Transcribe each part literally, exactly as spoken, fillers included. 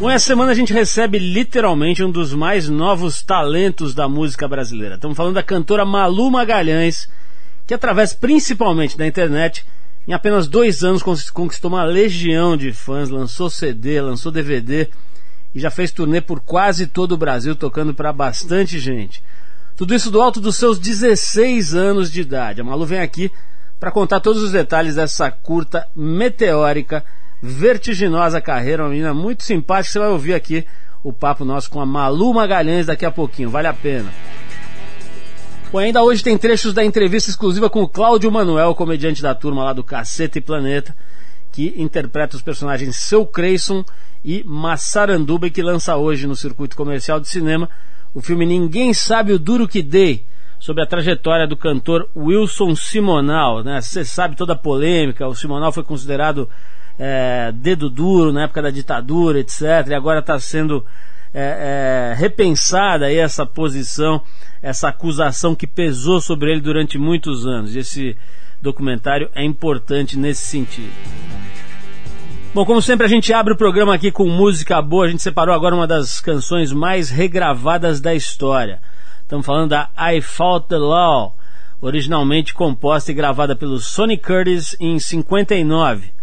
Bom, essa semana a gente recebe literalmente um dos mais novos talentos da música brasileira. Estamos falando da cantora Mallu Magalhães, que através principalmente da internet, em apenas dois anos conquistou uma legião de fãs, lançou C D, lançou D V D e já fez turnê por quase todo o Brasil, tocando para bastante gente. Tudo isso do alto dos seus dezesseis anos de idade. A Mallu vem aqui para contar todos os detalhes dessa curta, meteórica, vertiginosa carreira. Uma menina muito simpática. Você vai ouvir aqui o papo nosso com a Mallu Magalhães daqui a pouquinho, vale a pena. Bom, ainda hoje tem trechos da entrevista exclusiva com o Cláudio Manoel, comediante da turma lá do Casseta e Planeta, que interpreta os personagens Seu Creyson e Massaranduba, e que lança hoje no circuito comercial de cinema o filme Ninguém Sabe o Duro Que Dei, sobre a trajetória do cantor Wilson Simonal, né? Você sabe toda a polêmica. O Simonal foi considerado É, dedo duro na época da ditadura, etc, e agora está sendo é, é, repensada aí essa posição, essa acusação que pesou sobre ele durante muitos anos, e esse documentário é importante nesse sentido. Bom, como sempre a gente abre o programa aqui com música boa. A gente separou agora uma das canções mais regravadas da história. Estamos falando da I Fought the Law, originalmente composta e gravada pelo Sonny Curtis em cinquenta e nove.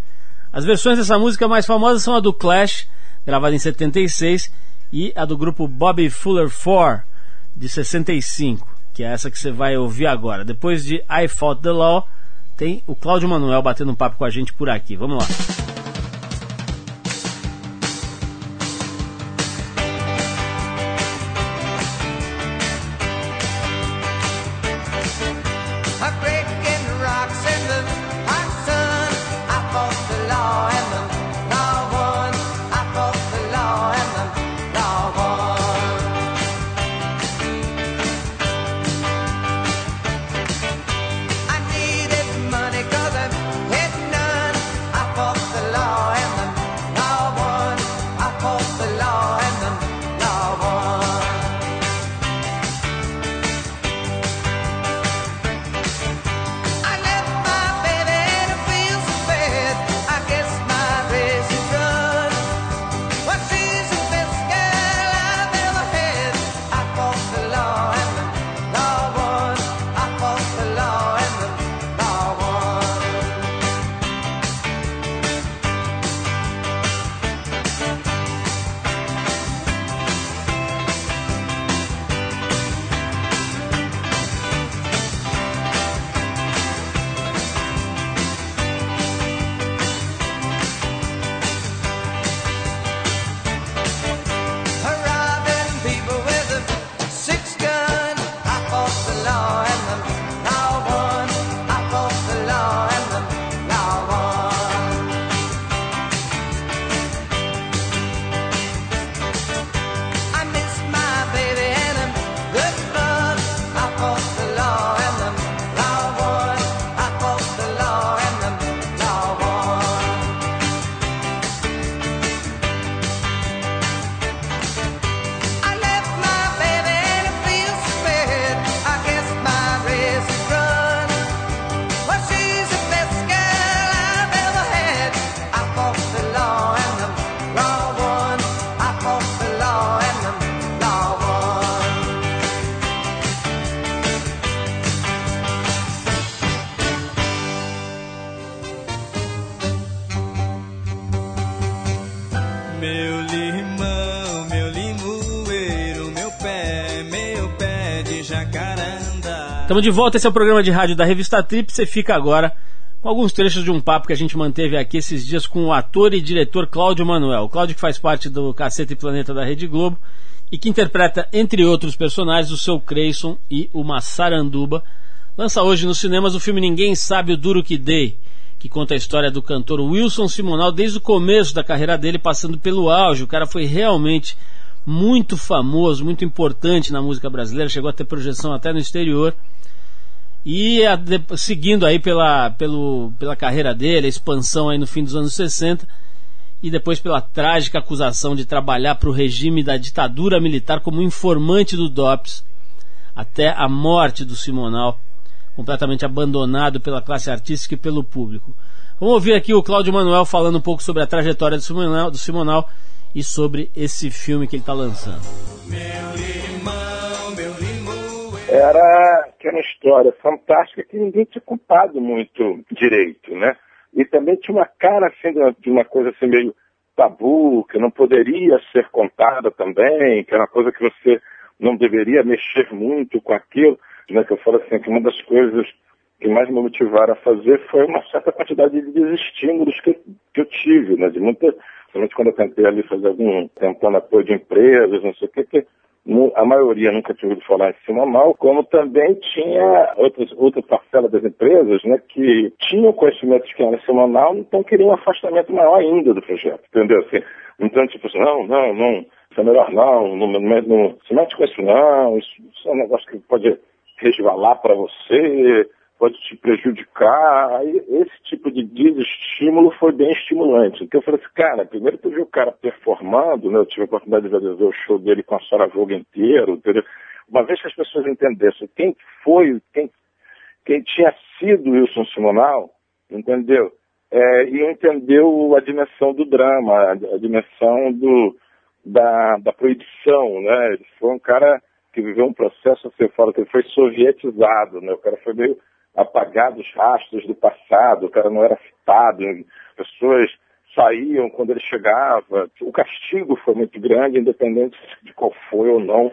As versões dessa música mais famosas são a do Clash, gravada em setenta e seis, e a do grupo Bobby Fuller quatro, de sessenta e cinco, que é essa que você vai ouvir agora. Depois de I Fought the Law, tem o Cláudio Manoel batendo um papo com a gente por aqui. Vamos lá. Estamos de volta, esse é o programa de rádio da Revista Trip. Você fica agora com alguns trechos de um papo que a gente manteve aqui esses dias com o ator e diretor Cláudio Manoel. O Cláudio que faz parte do Casseta e Planeta da Rede Globo e que interpreta, entre outros personagens, o Seu Creyson e o Massaranduba. Lança hoje nos cinemas o filme Ninguém Sabe o Duro Que Dei, que conta a história do cantor Wilson Simonal desde o começo da carreira dele, passando pelo auge. O cara foi realmente muito famoso, muito importante na música brasileira, chegou a ter projeção até no exterior. E a, de, seguindo aí pela, pelo, pela carreira dele, a expansão aí no fim dos anos sessenta, e depois pela trágica acusação de trabalhar para o regime da ditadura militar como informante do D O P S, até a morte do Simonal, completamente abandonado pela classe artística e pelo público. Vamos ouvir aqui o Cláudio Manoel falando um pouco sobre a trajetória do Simonal, do Simonal e sobre esse filme que ele está lançando. Meu limão, meu limão. Era aquela história fantástica que ninguém tinha contado muito direito, né? E também tinha uma cara assim, de uma coisa assim meio tabu, que não poderia ser contada também, que era uma coisa que você não deveria mexer muito com aquilo, né? Que eu falo assim, que uma das coisas que mais me motivaram a fazer foi uma certa quantidade de estímulos que, que eu tive, né? De muita, somente quando eu tentei ali fazer algum, tentando apoio de empresas, não sei o que, que a maioria nunca tinha ouvido falar em cima mal, como também tinha outras, outra parcela das empresas, né, que tinham conhecimento de que era em cima mal, então queriam um afastamento maior ainda do projeto, entendeu? Assim, então, tipo assim, não, não, não, isso é melhor não, não, não, não se mete com isso não, isso, isso é um negócio que pode resvalar para você, pode te prejudicar. Esse tipo de desestímulo foi bem estimulante. Então eu falei assim, cara, primeiro tu viu o cara performando, né? Eu tive a oportunidade de fazer o show dele com a Sora Vogue inteiro, entendeu? Uma vez que as pessoas entendessem quem foi, quem, quem tinha sido Wilson Simonal, entendeu? É, e entendeu a dimensão do drama, a, a dimensão do, da, da proibição, né? Ele foi um cara que viveu um processo, assim, fala que ele foi sovietizado, né? O cara foi meio apagado os rastros do passado, o cara não era fitado, pessoas saíam quando ele chegava, o castigo foi muito grande, independente de qual foi ou não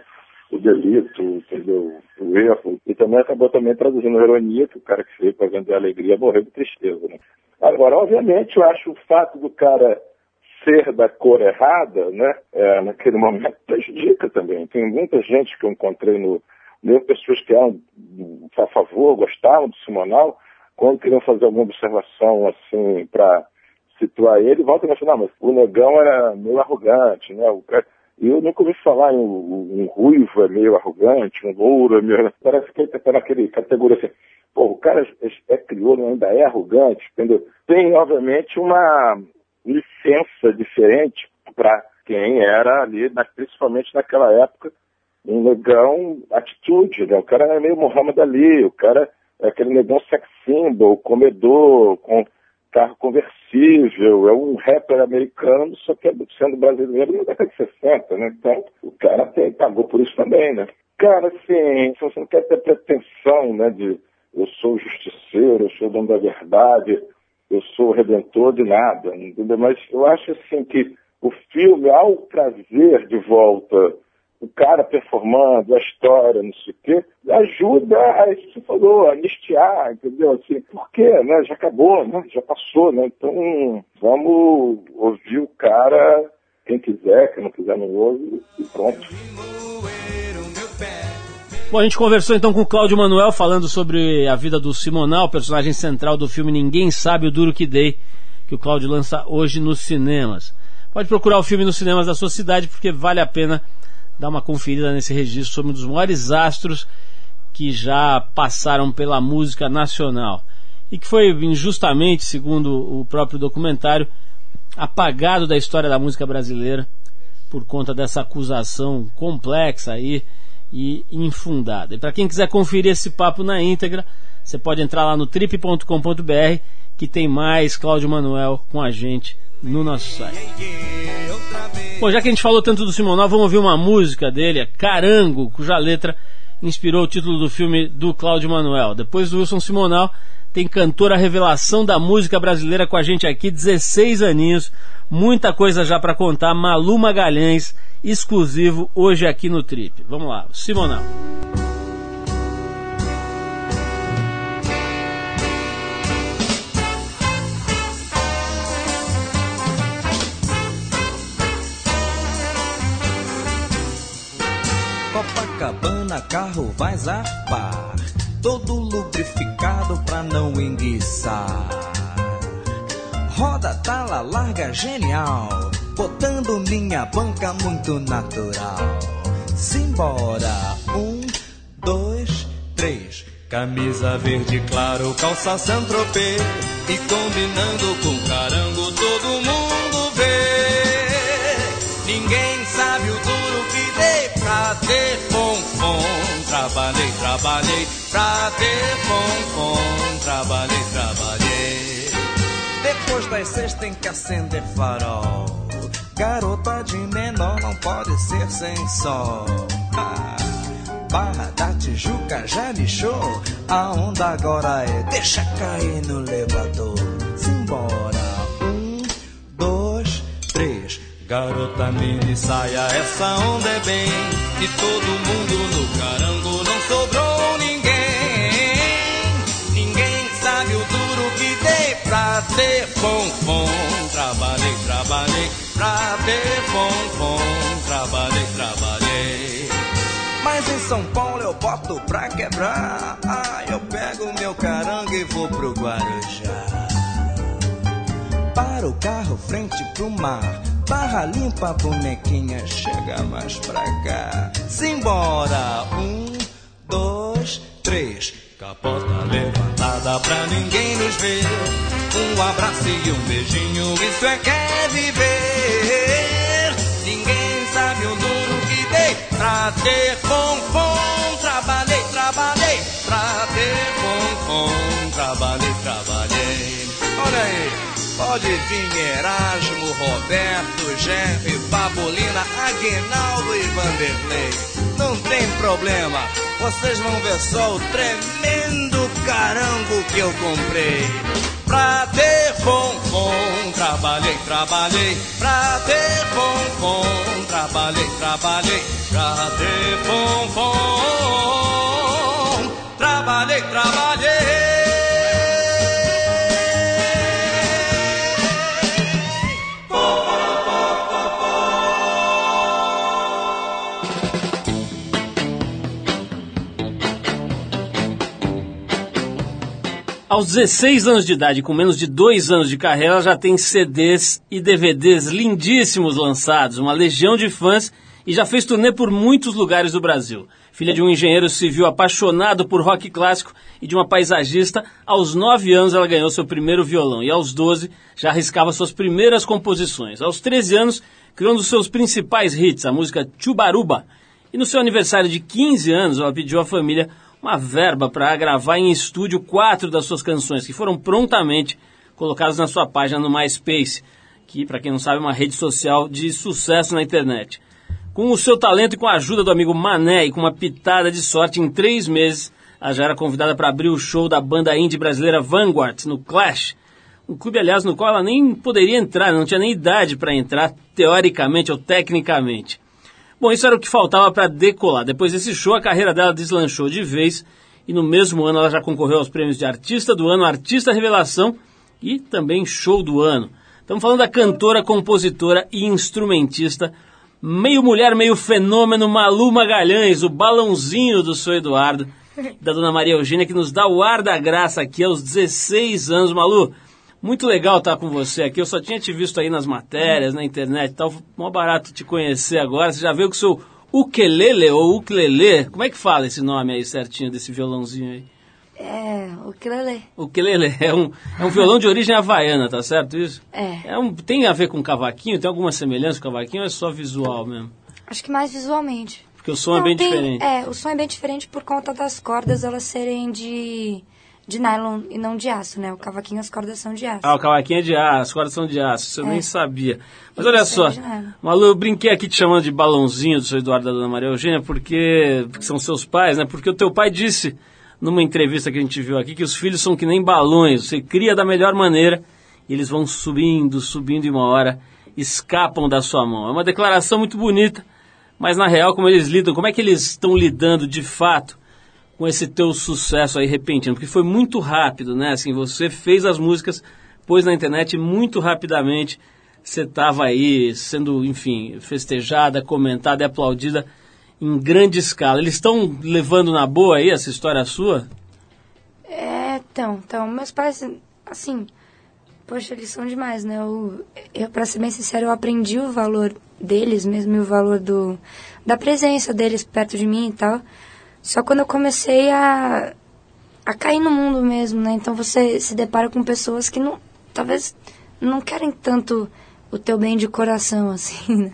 o delito, entendeu? O erro. E também acabou também traduzindo a ironia que o cara que veio para vender a alegria morreu de tristeza, né? Agora, obviamente, eu acho o fato do cara ser da cor errada, né? É, naquele momento prejudica também. Tem muita gente que eu encontrei no mesmo pessoas que eram a favor, gostavam do Simonal, quando queriam fazer alguma observação assim para situar ele, volta e fala, não, mas o negão era meio arrogante, né? O cara... Eu nunca ouvi falar em um, um ruivo é meio arrogante, um louro é meio... Parece que ele está naquele categoria assim, pô, o cara é, é crioulo, ainda é arrogante, entendeu? Tem, obviamente, uma licença diferente para quem era ali, na, principalmente naquela época, um negão atitude, né? O cara é meio Muhammad Ali, o cara é aquele negão sex symbol, comedor, com carro conversível, é um rapper americano, só que sendo brasileiro na década de sessenta, né? Então, o cara tem, pagou por isso também, né? Cara, assim, se você não quer ter pretensão, né, de eu sou justiceiro, eu sou dono da verdade, eu sou redentor de nada, entendeu? Mas eu acho, assim, que o filme, ao trazer de volta o cara performando, a história, não sei o quê, ajuda a isso que você falou, a anistiar, entendeu? Assim, por quê? Né? Já acabou, né? Já passou, né? Então, vamos ouvir o cara, quem quiser, quem não quiser não ouve, e pronto. Bom, a gente conversou então com o Cláudio Manoel, falando sobre a vida do Simonal, personagem central do filme Ninguém Sabe o Duro Que Dei, que o Cláudio lança hoje nos cinemas. Pode procurar o filme nos cinemas da sua cidade, porque vale a pena dar uma conferida nesse registro sobre um dos maiores astros que já passaram pela música nacional e que foi injustamente, segundo o próprio documentário, apagado da história da música brasileira por conta dessa acusação complexa aí e infundada. E para quem quiser conferir esse papo na íntegra, você pode entrar lá no trip ponto com ponto br, que tem mais Cláudio Manoel com a gente no nosso site. Bom, já que a gente falou tanto do Simonal, vamos ouvir uma música dele, é Carango, cuja letra inspirou o título do filme do Cláudio Manoel. Depois do Wilson Simonal, tem cantora revelação da música brasileira com a gente aqui, dezesseis aninhos, muita coisa já para contar, Mallu Magalhães, exclusivo hoje aqui no Trip. Vamos lá, Simonal. Cabana, carro vai zapar, todo lubrificado pra não enguiçar. Roda, tala, larga, genial, botando minha banca muito natural. Simbora, um, dois, três. Camisa verde claro, calça Saint-Tropez, e combinando com carango todo mundo vê. Ninguém sabe o duro que dei pra ter fonfon, trabalhei, trabalhei, pra ter fonfon, trabalhei, trabalhei. Depois das seis tem que acender farol, Garota de menor não pode ser sem sol. Ah, Barra da Tijuca já lixou. A onda agora é deixa cair no elevador. Simbora. Um, dois, três. Garota mini saia, essa onda é bem de todo mundo no carango. Não sobrou ninguém. Ninguém sabe o duro que dei pra ter fonfon. Trabalhei, trabalhei pra ter fonfon. Trabalhei, trabalhei. Mas em São Paulo eu boto pra quebrar. Ah, eu pego meu carango e vou pro Guarujá. Para o carro frente pro mar. Barra limpa, bonequinha, chega mais pra cá. Simbora! Um, dois, três. Capota levantada pra ninguém nos ver. Um abraço e um beijinho, isso é quer viver. Ninguém sabe o duro que dei pra ter fonfon. Trabalhei, trabalhei pra ter fonfon. Trabalhei, trabalhei. Olha aí! Pode vir Erasmo, Roberto, Jeff, Pabolina, Aguinaldo e Vanderlei. Não tem problema, vocês vão ver só o tremendo carango que eu comprei. Pra ter fonfon, trabalhei, trabalhei. Pra ter fonfon, trabalhei, trabalhei. Pra ter fonfon, trabalhei, trabalhei. Aos dezesseis anos de idade, com menos de dois anos de carreira, ela já tem C Ds e D V Ds lindíssimos lançados, uma legião de fãs, e já fez turnê por muitos lugares do Brasil. Filha de um engenheiro civil apaixonado por rock clássico e de uma paisagista, aos nove anos ela ganhou seu primeiro violão e aos doze já arriscava suas primeiras composições. Aos treze anos, criou um dos seus principais hits, a música Chubaruba. E no seu aniversário de quinze anos, ela pediu à família uma verba para gravar em estúdio quatro das suas canções, que foram prontamente colocadas na sua página no MySpace, que, para quem não sabe, é uma rede social de sucesso na internet. Com o seu talento e com a ajuda do amigo Mané e com uma pitada de sorte, em três meses, ela já era convidada para abrir o show da banda indie brasileira Vanguart, no Clash, um clube, aliás, no qual ela nem poderia entrar, não tinha nem idade para entrar, teoricamente ou tecnicamente. Bom, isso era o que faltava para decolar. Depois desse show, a carreira dela deslanchou de vez e no mesmo ano ela já concorreu aos prêmios de Artista do Ano, Artista Revelação e também Show do Ano. Estamos falando da cantora, compositora e instrumentista, meio mulher, meio fenômeno, Mallu Magalhães, o balãozinho do seu Eduardo, da dona Maria Eugênia, que nos dá o ar da graça aqui aos dezesseis anos. Mallu, muito legal estar com você aqui. Eu só tinha te visto aí nas matérias, na internet e tal. Mó barato te conhecer agora. Você já veio com o seu ukelele ou ukelele. Como é que fala esse nome aí certinho desse violãozinho aí? É, ukelele. Ukelele. É um, é um violão de origem havaiana, tá certo isso? É. É um, tem a ver com cavaquinho? Tem alguma semelhança com cavaquinho ou é só visual mesmo? Acho que mais visualmente. Porque o som Não, é bem tem, diferente. É, o som é bem diferente por conta das cordas elas serem de... de nylon e não de aço, né? O cavaquinho, as cordas são de aço. Ah, o cavaquinho é de aço, as cordas são de aço. Isso eu é. nem sabia. Mas olha só, Mallu, eu brinquei aqui te chamando de balãozinho do seu Eduardo da dona Maria Eugênia, porque, porque são seus pais, né? Porque o teu pai disse, numa entrevista que a gente viu aqui, que os filhos são que nem balões. Você cria da melhor maneira e eles vão subindo, subindo e uma hora escapam da sua mão. É uma declaração muito bonita, mas na real, como eles lidam, como é que eles estão lidando de fato com esse teu sucesso aí repentino, porque foi muito rápido, né? Assim, você fez as músicas, pôs na internet muito rapidamente, você estava aí sendo, enfim, festejada, comentada e aplaudida em grande escala. Eles estão levando na boa aí essa história sua? É, então, então, meus pais, assim, poxa, eles são demais, né? Eu, eu para ser bem sincero, eu aprendi o valor deles mesmo e o valor do, da presença deles perto de mim e tal. Só quando eu comecei a, a cair no mundo mesmo, né? Então você se depara com pessoas que não, talvez não querem tanto o teu bem de coração, assim, né?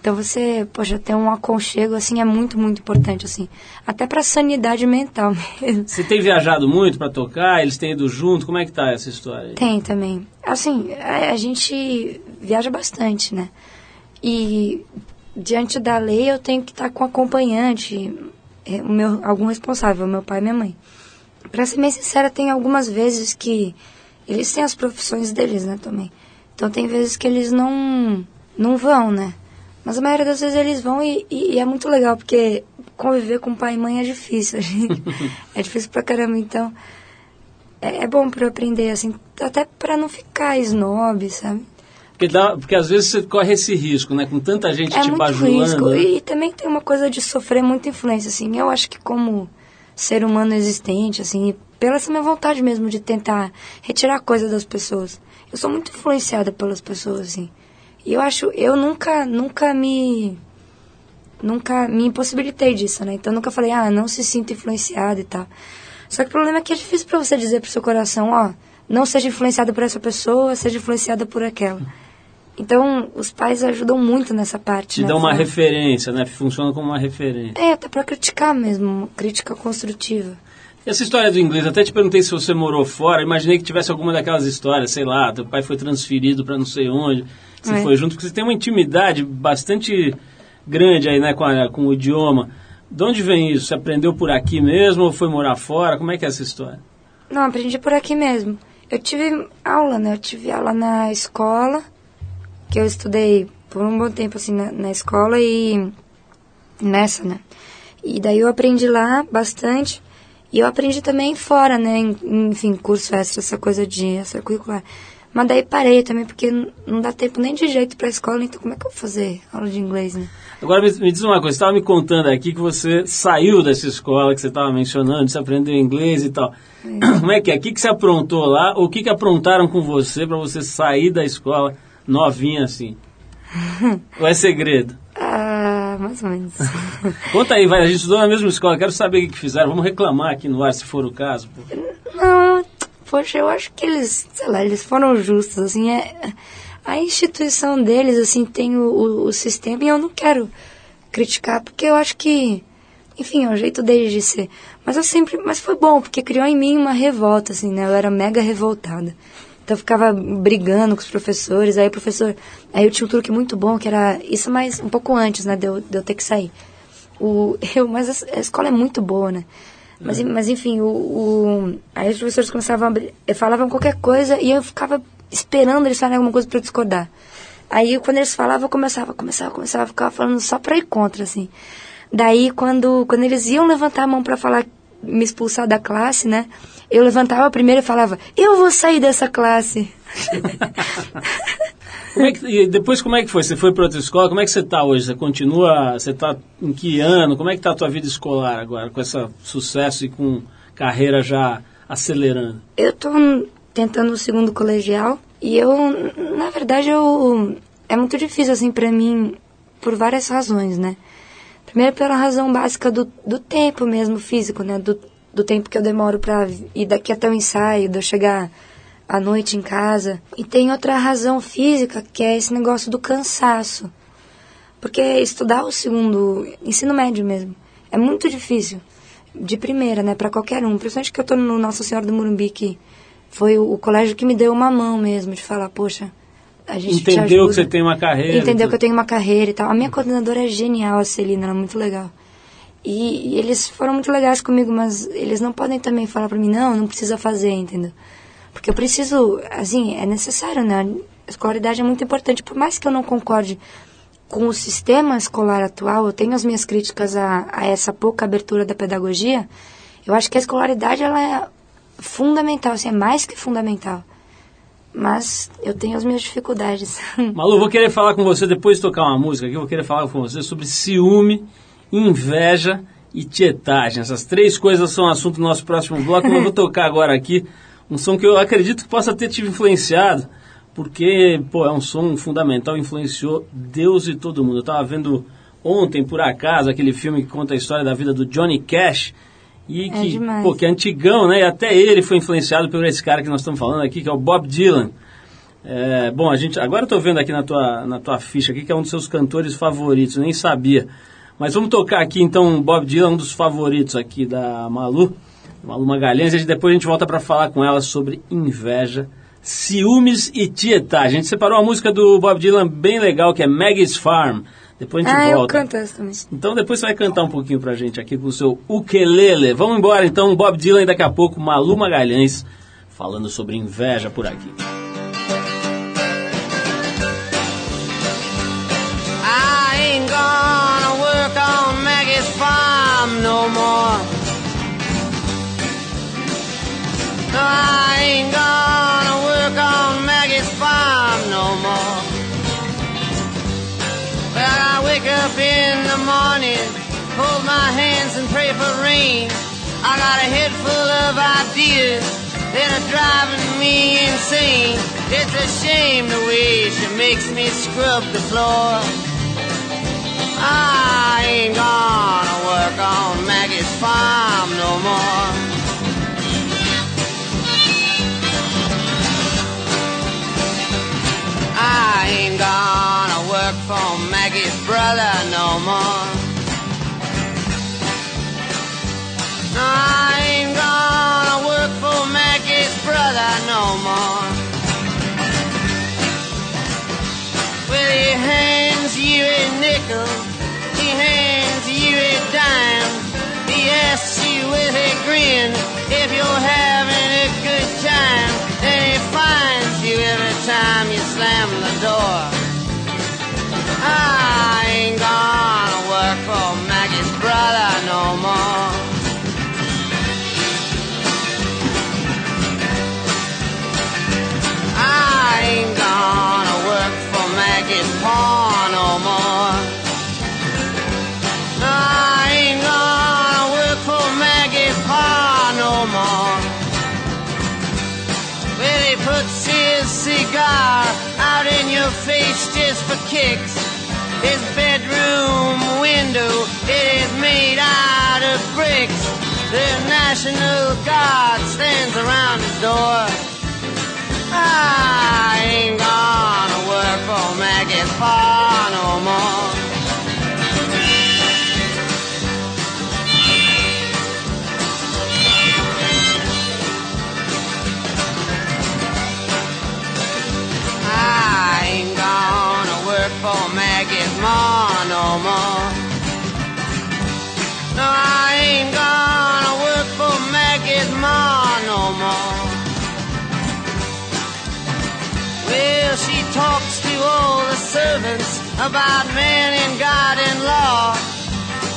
Então você, poxa, ter um aconchego, assim, é muito, muito importante, assim. Até pra sanidade mental mesmo. Você tem viajado muito pra tocar? Eles têm ido junto? Como é que tá essa história aí? Tem também. Assim, a, a gente viaja bastante, né? E diante da lei eu tenho que estar com acompanhante, o meu, algum responsável, meu pai e minha mãe. Pra ser bem sincera, tem algumas vezes que eles têm as profissões deles, né, também. Então tem vezes que eles não, não vão, né? Mas a maioria das vezes eles vão e, e, e é muito legal, porque conviver com pai e mãe é difícil, gente. É difícil pra caramba, então é, é bom pra eu aprender, assim, até pra não ficar snob, sabe? Porque, dá, porque às vezes você corre esse risco, né? Com tanta gente é te bajulando. E, e também tem uma coisa de sofrer muita influência, assim. Eu acho que como ser humano existente, assim, pela essa minha vontade mesmo de tentar retirar coisas das pessoas. Eu sou muito influenciada pelas pessoas, assim. E eu acho, eu nunca, nunca me... Nunca me impossibilitei disso, né? Então, nunca falei, ah, não se sinta influenciada e tal. Só que o problema é que é difícil pra você dizer pro seu coração, ó, não seja influenciada por essa pessoa, seja influenciada por aquela. Então, os pais ajudam muito nessa parte, Te né? Te dão uma sabe? referência, né? Funciona como uma referência. É, até pra criticar mesmo, crítica construtiva. Essa história do inglês, até te perguntei se você morou fora, imaginei que tivesse alguma daquelas histórias, sei lá, teu pai foi transferido pra não sei onde, você é. foi junto, porque você tem uma intimidade bastante grande aí, né, com, a, com o idioma. De onde vem isso? Você aprendeu por aqui mesmo ou foi morar fora? Como é que é essa história? Não, aprendi por aqui mesmo. Eu tive aula, né, eu tive aula na escola, que eu estudei por um bom tempo, assim, na, na escola e nessa, né. E daí eu aprendi lá bastante. E eu aprendi também fora, né, enfim, curso extra, essa coisa de extracurricular. Mas daí parei também, porque não dá tempo nem de jeito pra escola, então como é que eu vou fazer aula de inglês, né? Agora me, me diz uma coisa, você estava me contando aqui que você saiu dessa escola que você estava mencionando, você aprendeu inglês e tal. É. Como é que é? O que, que você aprontou lá, ou o que, que aprontaram com você pra você sair da escola novinha assim? Ou é segredo? Ah, mais ou menos. Conta aí, vai, a gente estudou na mesma escola, quero saber o que fizeram, vamos reclamar aqui no ar se for o caso. Pô. Não, poxa, eu acho que eles, sei lá, eles foram justos, assim, é, a instituição deles, assim, tem o, o, o sistema e eu não quero criticar, porque eu acho que, enfim, é o jeito deles de ser. Mas eu sempre, mas foi bom, porque criou em mim uma revolta, assim, né, eu era mega revoltada. Então eu ficava brigando com os professores, aí o professor... Aí eu tinha um truque muito bom, que era... Isso mais um pouco antes, né, de eu, de eu ter que sair. O, eu, mas a, a escola é muito boa, né? Mas, é. mas enfim, o, o, aí os professores começavam a br- falavam qualquer coisa e eu ficava esperando eles falarem alguma coisa pra eu discordar. Aí quando eles falavam, eu começava, começava, começava, ficava falando só pra ir contra, assim. Daí quando, quando eles iam levantar a mão pra falar... me expulsar da classe, né? Eu levantava primeiro e falava, eu vou sair dessa classe. Como é que, e depois como é que foi? Você foi para outra escola? Como é que você está hoje? Você continua? Você está em que ano? Como é que está a tua vida escolar agora, com esse sucesso e com carreira já acelerando? Eu estou tentando o segundo colegial e eu, na verdade, eu é muito difícil assim para mim por várias razões, né? Primeiro pela razão básica do, do tempo mesmo, físico, né? Do, do tempo que eu demoro pra ir daqui até o ensaio, de eu chegar à noite em casa. E tem outra razão física, que é esse negócio do cansaço. Porque estudar o segundo, ensino médio mesmo, é muito difícil. De primeira, né? Pra qualquer um. Principalmente que eu tô no Nossa Senhora do Morumbi, que foi o, o colégio que me deu uma mão mesmo, de falar, poxa... A gente entendeu que você tem uma carreira. Entendeu que eu tenho uma carreira e tal. A minha coordenadora é genial, a Celina, ela é muito legal. E, e eles foram muito legais comigo, mas eles não podem também falar pra mim, não, não precisa fazer, entendeu? Porque eu preciso, assim, é necessário, né? A escolaridade é muito importante. Por mais que eu não concorde com o sistema escolar atual, eu tenho as minhas críticas a, a essa pouca abertura da pedagogia, eu acho que a escolaridade, ela é fundamental, assim, é mais que fundamental. Mas eu tenho as minhas dificuldades. Malu, vou querer falar com você, depois de tocar uma música aqui, eu vou querer falar com você sobre ciúme, inveja e tietagem. Essas três coisas são assunto do nosso próximo bloco. Eu vou tocar agora aqui um som que eu acredito que possa ter te influenciado, porque, pô, é um som fundamental, influenciou Deus e todo mundo. Eu estava vendo ontem, por acaso, aquele filme que conta a história da vida do Johnny Cash, e que é, pô, que é antigão, né? E até ele foi influenciado por esse cara que nós estamos falando aqui, que é o Bob Dylan. É, bom, a gente, agora eu estou vendo aqui na tua, na tua ficha aqui, que é um dos seus cantores favoritos, nem sabia. Mas vamos tocar aqui, então, Bob Dylan, um dos favoritos aqui da Malu, Mallu Magalhães, e depois a gente volta para falar com ela sobre inveja, Ciúmes e Tieta. A gente separou uma música do Bob Dylan bem legal, que é Maggie's Farm. Depois a gente ah, volta. Ah, eu canto essa música. Então depois você vai cantar um pouquinho pra gente aqui com o seu ukelele. Vamos embora então, Bob Dylan, e daqui a pouco Mallu Magalhães falando sobre inveja por aqui. I ain't gonna work on Maggie's farm no more. No, I ain't gonna work on Maggie's farm no more. Well, I wake up in the morning, hold my hands and pray for rain. I got a head full of ideas that are driving me insane. It's a shame the way she makes me scrub the floor. I ain't gonna work on Maggie's farm no more. I ain't gonna work for Maggie's brother no more. No, I ain't gonna work for Maggie's brother no more. Well, he hands you a nickel, he hands you a dime, he asks you with a grin if you're having a good time, and he finds you every time you slam the door. I ain't gonna work for Maggie's brother no more. I ain't gonna work for Maggie's paw no more. No, I ain't gonna work for Maggie's paw no more. Well, he puts his cigar out in your face just for kicks. His bedroom window, it is made out of bricks. The National Guard stands around his door. I ain't gonna work for Maggie's Pa no more. I ain't gonna work for Maggie's Ma no more. No, I ain't gonna work for Maggie's Ma no more. Well, she talks to all the servants about man and God and law.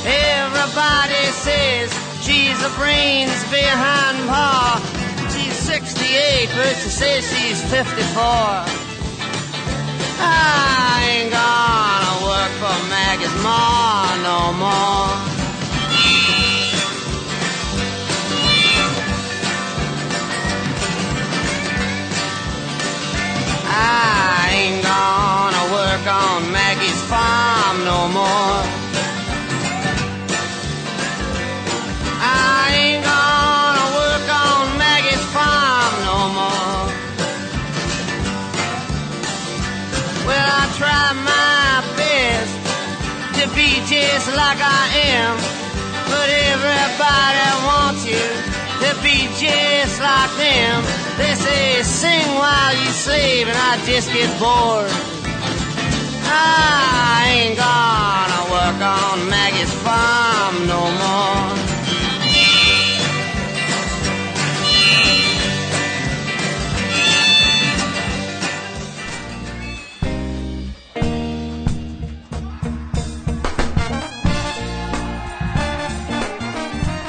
Everybody says she's the brains behind Pa. She's sixty-eight, but she says she's fifty-four. I ain't gonna work for Maggie's Ma no more. I ain't gonna work on Maggie's farm no more. I ain't gonna work on Maggie's farm no more. Well, I try my best to be just like I am, but everybody wants you to be just like them. They say sing while you slave, and I just get bored. I ain't gonna work on Maggie's farm no more.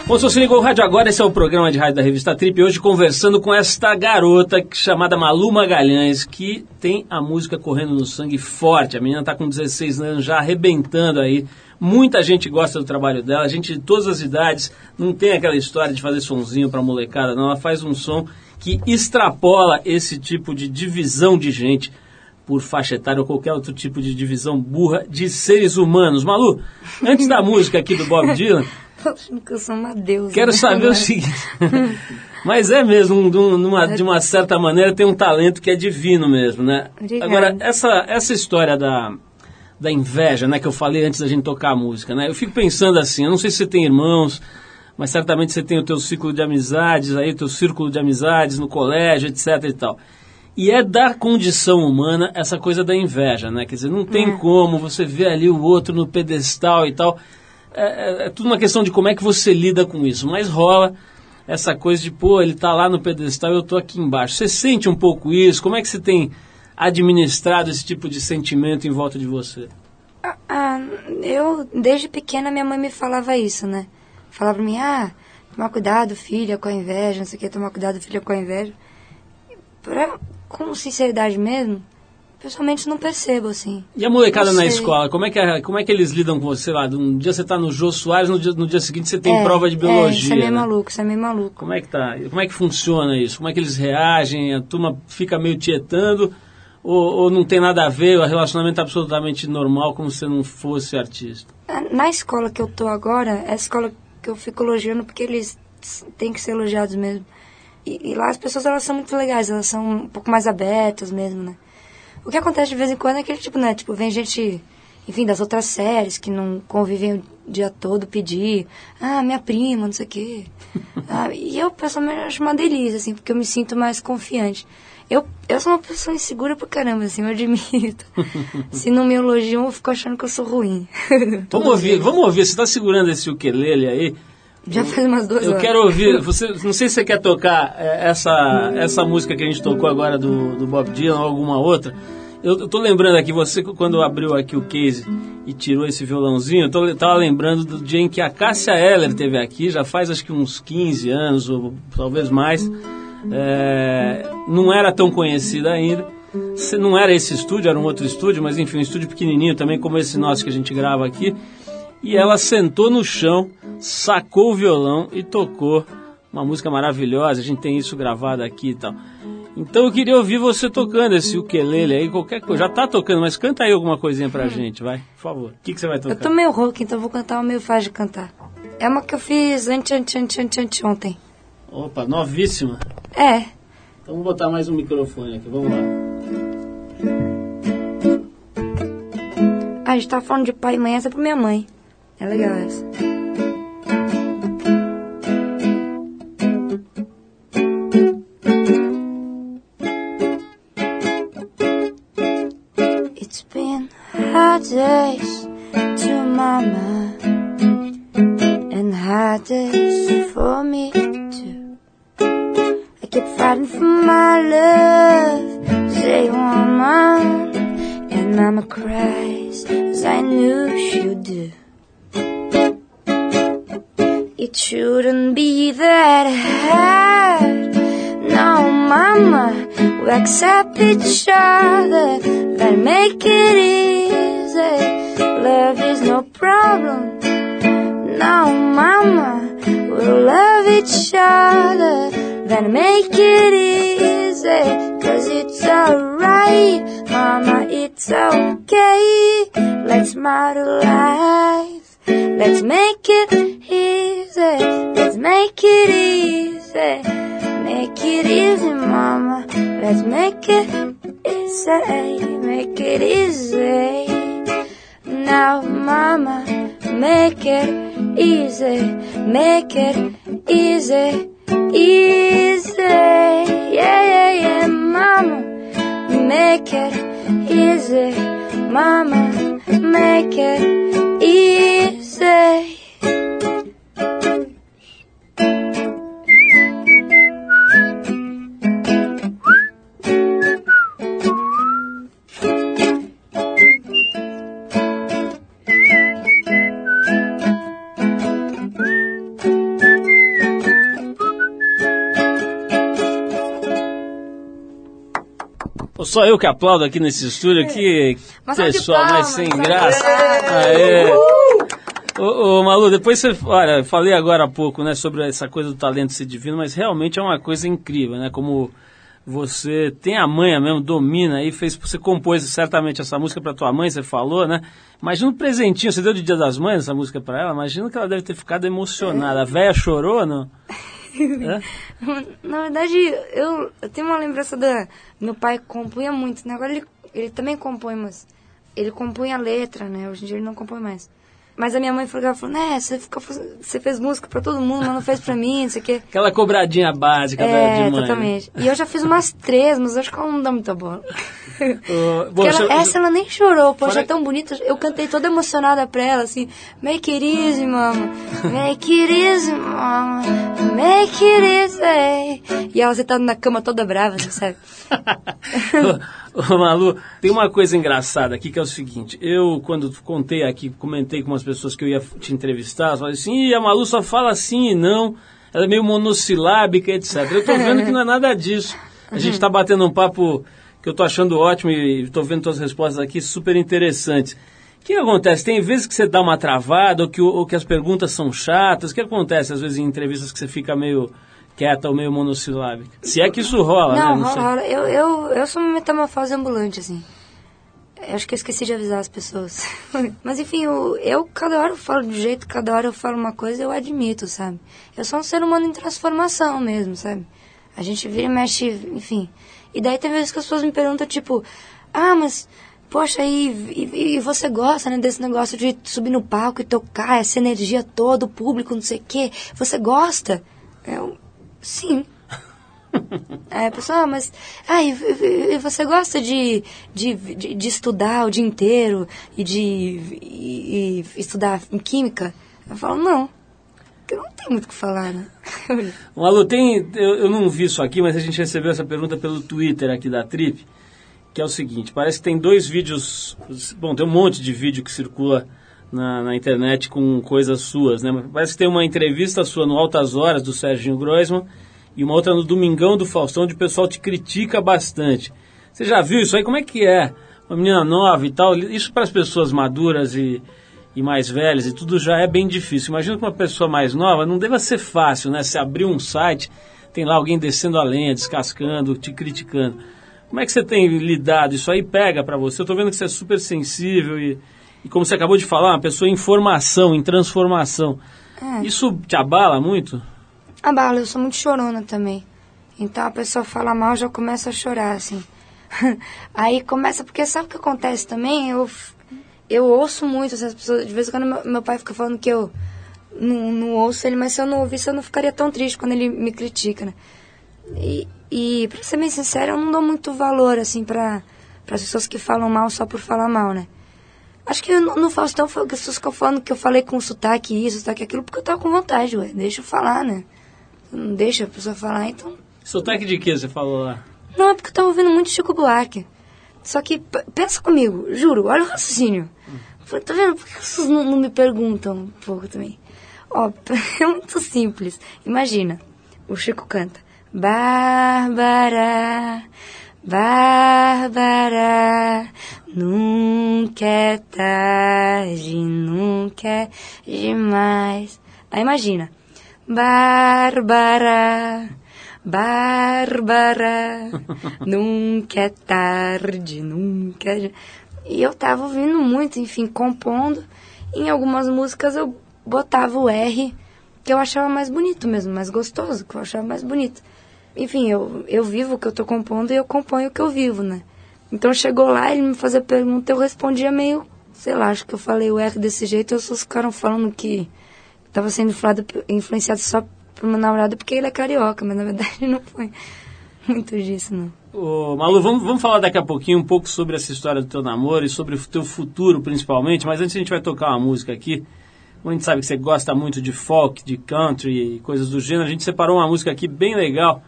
Bom, se você ligou o rádio agora, esse é o programa de rádio da Revista Trip, hoje conversando com esta garota chamada Mallu Magalhães, que tem a música correndo no sangue forte. A menina está com dezesseis anos já, arrebentando aí. Muita gente gosta do trabalho dela, gente de todas as idades, não tem aquela história de fazer sonzinho para molecada, não. Ela faz um som que extrapola esse tipo de divisão de gente por faixa etária ou qualquer outro tipo de divisão burra de seres humanos. Mallu, antes da música aqui do Bob Dylan, que eu sou uma deusa. Quero saber o seguinte, mas é mesmo, de uma certa maneira, tem um talento que é divino mesmo, né? Obrigada. Agora, essa, essa história da, da inveja, né, que eu falei antes da gente tocar a música, né? Eu fico pensando assim, eu não sei se você tem irmãos, mas certamente você tem o teu ciclo de amizades aí, o teu círculo de amizades no colégio, etc e tal. E é da condição humana essa coisa da inveja, né? Quer dizer, não tem é. como você ver ali o outro no pedestal e tal. É, é, é tudo uma questão de como é que você lida com isso. Mas rola essa coisa de, pô, ele tá lá no pedestal e eu tô aqui embaixo. Você sente um pouco isso? Como é que você tem administrado esse tipo de sentimento em volta de você? Ah, ah, eu, desde pequena, minha mãe me falava isso, né? Falava pra mim, ah, tomar cuidado, filha, com a inveja, não sei o que, tomar cuidado, filha, com a inveja. Pra... com sinceridade mesmo, pessoalmente não percebo, assim. E a molecada na escola, como é, que é, como é que eles lidam com você? Sei lá, um dia você tá no Jô Soares, no dia, no dia seguinte você tem é, prova de biologia. É, isso é meio né? maluco, isso é meio maluco. Como é que tá? Como é que funciona isso? Como é que eles reagem? A turma fica meio tietando ou, ou não tem nada a ver? O relacionamento é absolutamente normal, como se não fosse artista? Na escola que eu tô agora, é a escola que eu fico elogiando porque eles têm que ser elogiados mesmo. E, e lá as pessoas, elas são muito legais, elas são um pouco mais abertas mesmo, né? O que acontece de vez em quando é que, tipo, né, tipo, vem gente, enfim, das outras séries, que não convivem o dia todo, pedir, ah, minha prima, não sei o quê. Ah, e eu, pessoalmente, acho uma delícia, assim, porque eu me sinto mais confiante. Eu, eu sou uma pessoa insegura pra caramba, assim, eu admito. Se não me elogiam, eu fico achando que eu sou ruim. Vamos ouvir, vamos ouvir, você tá segurando esse ukulele aí? Já faz umas duas eu horas. Eu quero ouvir, você, não sei se você quer tocar essa, essa música que a gente tocou agora do, do Bob Dylan ou alguma outra. Eu, eu tô lembrando aqui, você quando abriu aqui o case e tirou esse violãozinho, eu tô, tava lembrando do dia em que a Cássia Eller esteve aqui, já faz acho que uns quinze anos ou talvez mais, é, não era tão conhecida ainda, não era esse estúdio, era um outro estúdio, mas enfim, um estúdio pequenininho também como esse nosso que a gente grava aqui. E ela sentou no chão, sacou o violão e tocou uma música maravilhosa. A gente tem isso gravado aqui e tal. Então eu queria ouvir você tocando esse ukulele aí, qualquer coisa. Já tá tocando, mas canta aí alguma coisinha pra gente, vai. Por favor. O que, que você vai tocar? Eu tô meio rock, então vou cantar uma meio fácil de cantar. É uma que eu fiz ante, ante, ante, ante, ante ontem. Opa, novíssima. É. Então vamos botar mais um microfone aqui, vamos lá. A gente tá falando de pai e mãe, essa é pra minha mãe. É legal essa. It's been hard days to mama and hard days for me too. I keep fighting for my love, say woman, and mama cries as I knew she'd do. It shouldn't be that hard. No, mama, we accept each other, but make it easy. Love is no problem. No, mama, we'll love each other, then make it easy. Cause it's alright, mama, it's okay. Let's model life, let's make it easy, let's make it easy. Make it easy, mama, let's make it easy, make it easy. Now, mama, make it easy, make it easy, easy. Yeah, yeah, yeah, mama, make it easy, mama, make it easy. Só eu que aplaudo aqui nesse estúdio, que mas pessoal palma, mais sem graça. Aê. Ô, ô, Malu, depois você... Olha, falei agora há pouco, né, sobre essa coisa do talento ser divino, mas realmente é uma coisa incrível, né? Como você tem a manha mesmo, domina aí, fez, você compôs certamente essa música para tua mãe, você falou, né? Imagina um presentinho, você deu de Dia das Mães essa música para ela, imagina que ela deve ter ficado emocionada. A véia chorou ou não? É? Na verdade, eu, eu tenho uma lembrança da... Meu pai compunha muito, né? Agora ele, ele também compõe, mas... Ele compunha a letra, né? Hoje em dia ele não compõe mais. Mas a minha mãe falou, né, você, você fez música pra todo mundo, mas não fez pra mim, não sei o quê. Aquela cobradinha básica é, da, de mãe. É, totalmente. E eu já fiz umas três, mas acho que ela não dá muita bola. Uh, bom, ela, eu, essa ela nem chorou, poxa, fora... é tão bonita. Eu cantei toda emocionada pra ela, assim, make it easy, mama, make it easy, mama, make it easy. E ela sentada na cama toda brava, sabe? Ô, ô, Malu, tem uma coisa engraçada aqui que é o seguinte, eu quando contei aqui, comentei com umas pessoas que eu ia te entrevistar, falei assim, ih, a Malu só fala assim e não, ela é meio monossilábica, etcétera. Eu tô vendo que não é nada disso. A gente tá batendo um papo que eu tô achando ótimo e tô vendo tuas respostas aqui super interessantes. O que acontece? Tem vezes que você dá uma travada ou que, ou que as perguntas são chatas. O que acontece às vezes em entrevistas que você fica meio quieta ou meio monossilábica? Se é que isso rola, não, né? Não, rola, rola. Eu, eu, eu sou uma metamorfose ambulante, assim. Eu acho que eu esqueci de avisar as pessoas. Mas, enfim, eu, eu cada hora eu falo de um jeito, cada hora eu falo uma coisa, eu admito, sabe? Eu sou um ser humano em transformação mesmo, sabe? A gente vira e mexe, enfim... E daí tem vezes que as pessoas me perguntam, tipo... Ah, mas... Poxa, e, e, e você gosta, né? Desse negócio de subir no palco e tocar... Essa energia toda, o público, não sei o quê... Você gosta? Eu... Sim. Aí a pessoa... Ah, mas... Ah, e, e, e você gosta de, de, de, de estudar o dia inteiro? E de... E, e estudar em química? Eu falo, não. Eu não tenho muito o que falar, né? Malu, tem, eu, eu não vi isso aqui, mas a gente recebeu essa pergunta pelo Twitter aqui da Trip, que é o seguinte, parece que tem dois vídeos, bom, tem um monte de vídeo que circula na, na internet com coisas suas, né? Mas parece que tem uma entrevista sua no Altas Horas, do Serginho Groisman, e uma outra no Domingão do Faustão, onde o pessoal te critica bastante. Você já viu isso aí? Como é que é? Uma menina nova e tal, isso para as pessoas maduras e... e mais velhas, e tudo já é bem difícil. Imagina que uma pessoa mais nova não deva ser fácil, né? Se abrir um site, tem lá alguém descendo a lenha, descascando, te criticando. Como é que você tem lidado? Isso aí pega pra você? Eu tô vendo que você é super sensível e, e como você acabou de falar, uma pessoa em formação, em transformação. É. Isso te abala muito? Abala, eu sou muito chorona também. Então a pessoa fala mal, já começa a chorar, assim. Aí começa, porque sabe o que acontece também? Eu... Eu ouço muito essas pessoas, de vez em quando meu, meu pai fica falando que eu não, não ouço ele, mas se eu não ouvisse eu não ficaria tão triste quando ele me critica, né? E, e pra ser bem sincero, eu não dou muito valor, assim, pra, pra pessoas que falam mal só por falar mal, né? Acho que no, no Faustão foi o que as pessoas ficam falando que eu falei com sotaque isso, sotaque aquilo, porque eu tava com vontade, ué, deixa eu falar, né? Não deixa a pessoa falar, então... Sotaque de que você falou lá? Não, é porque eu tava ouvindo muito Chico Buarque. Só que, pensa comigo, juro, olha o raciocínio. Pô, tá vendo? Por que as pessoas não, não me perguntam um pouco também? Ó, é muito simples. Imagina, o Chico canta. Bárbara, Bárbara, nunca é tarde, nunca é demais. Aí imagina. Bárbara... Bárbara, nunca é tarde, nunca é... E eu tava ouvindo muito, enfim, compondo. Em algumas músicas eu botava o R, que eu achava mais bonito mesmo, mais gostoso, que eu achava mais bonito. Enfim, eu, eu vivo o que eu tô compondo e eu componho o que eu vivo, né? Então chegou lá, ele me fazia pergunta, eu respondia meio... Sei lá, acho que eu falei o R desse jeito e os ficaram falando que eu tava sendo influenciado só... pro meu namorado, porque ele é carioca, mas na verdade não foi muito disso, não. Ô, Malu, vamos, vamos falar daqui a pouquinho um pouco sobre essa história do teu namoro e sobre o teu futuro, principalmente, mas antes a gente vai tocar uma música aqui. Como a gente sabe que você gosta muito de folk, de country e coisas do gênero, a gente separou uma música aqui bem legal,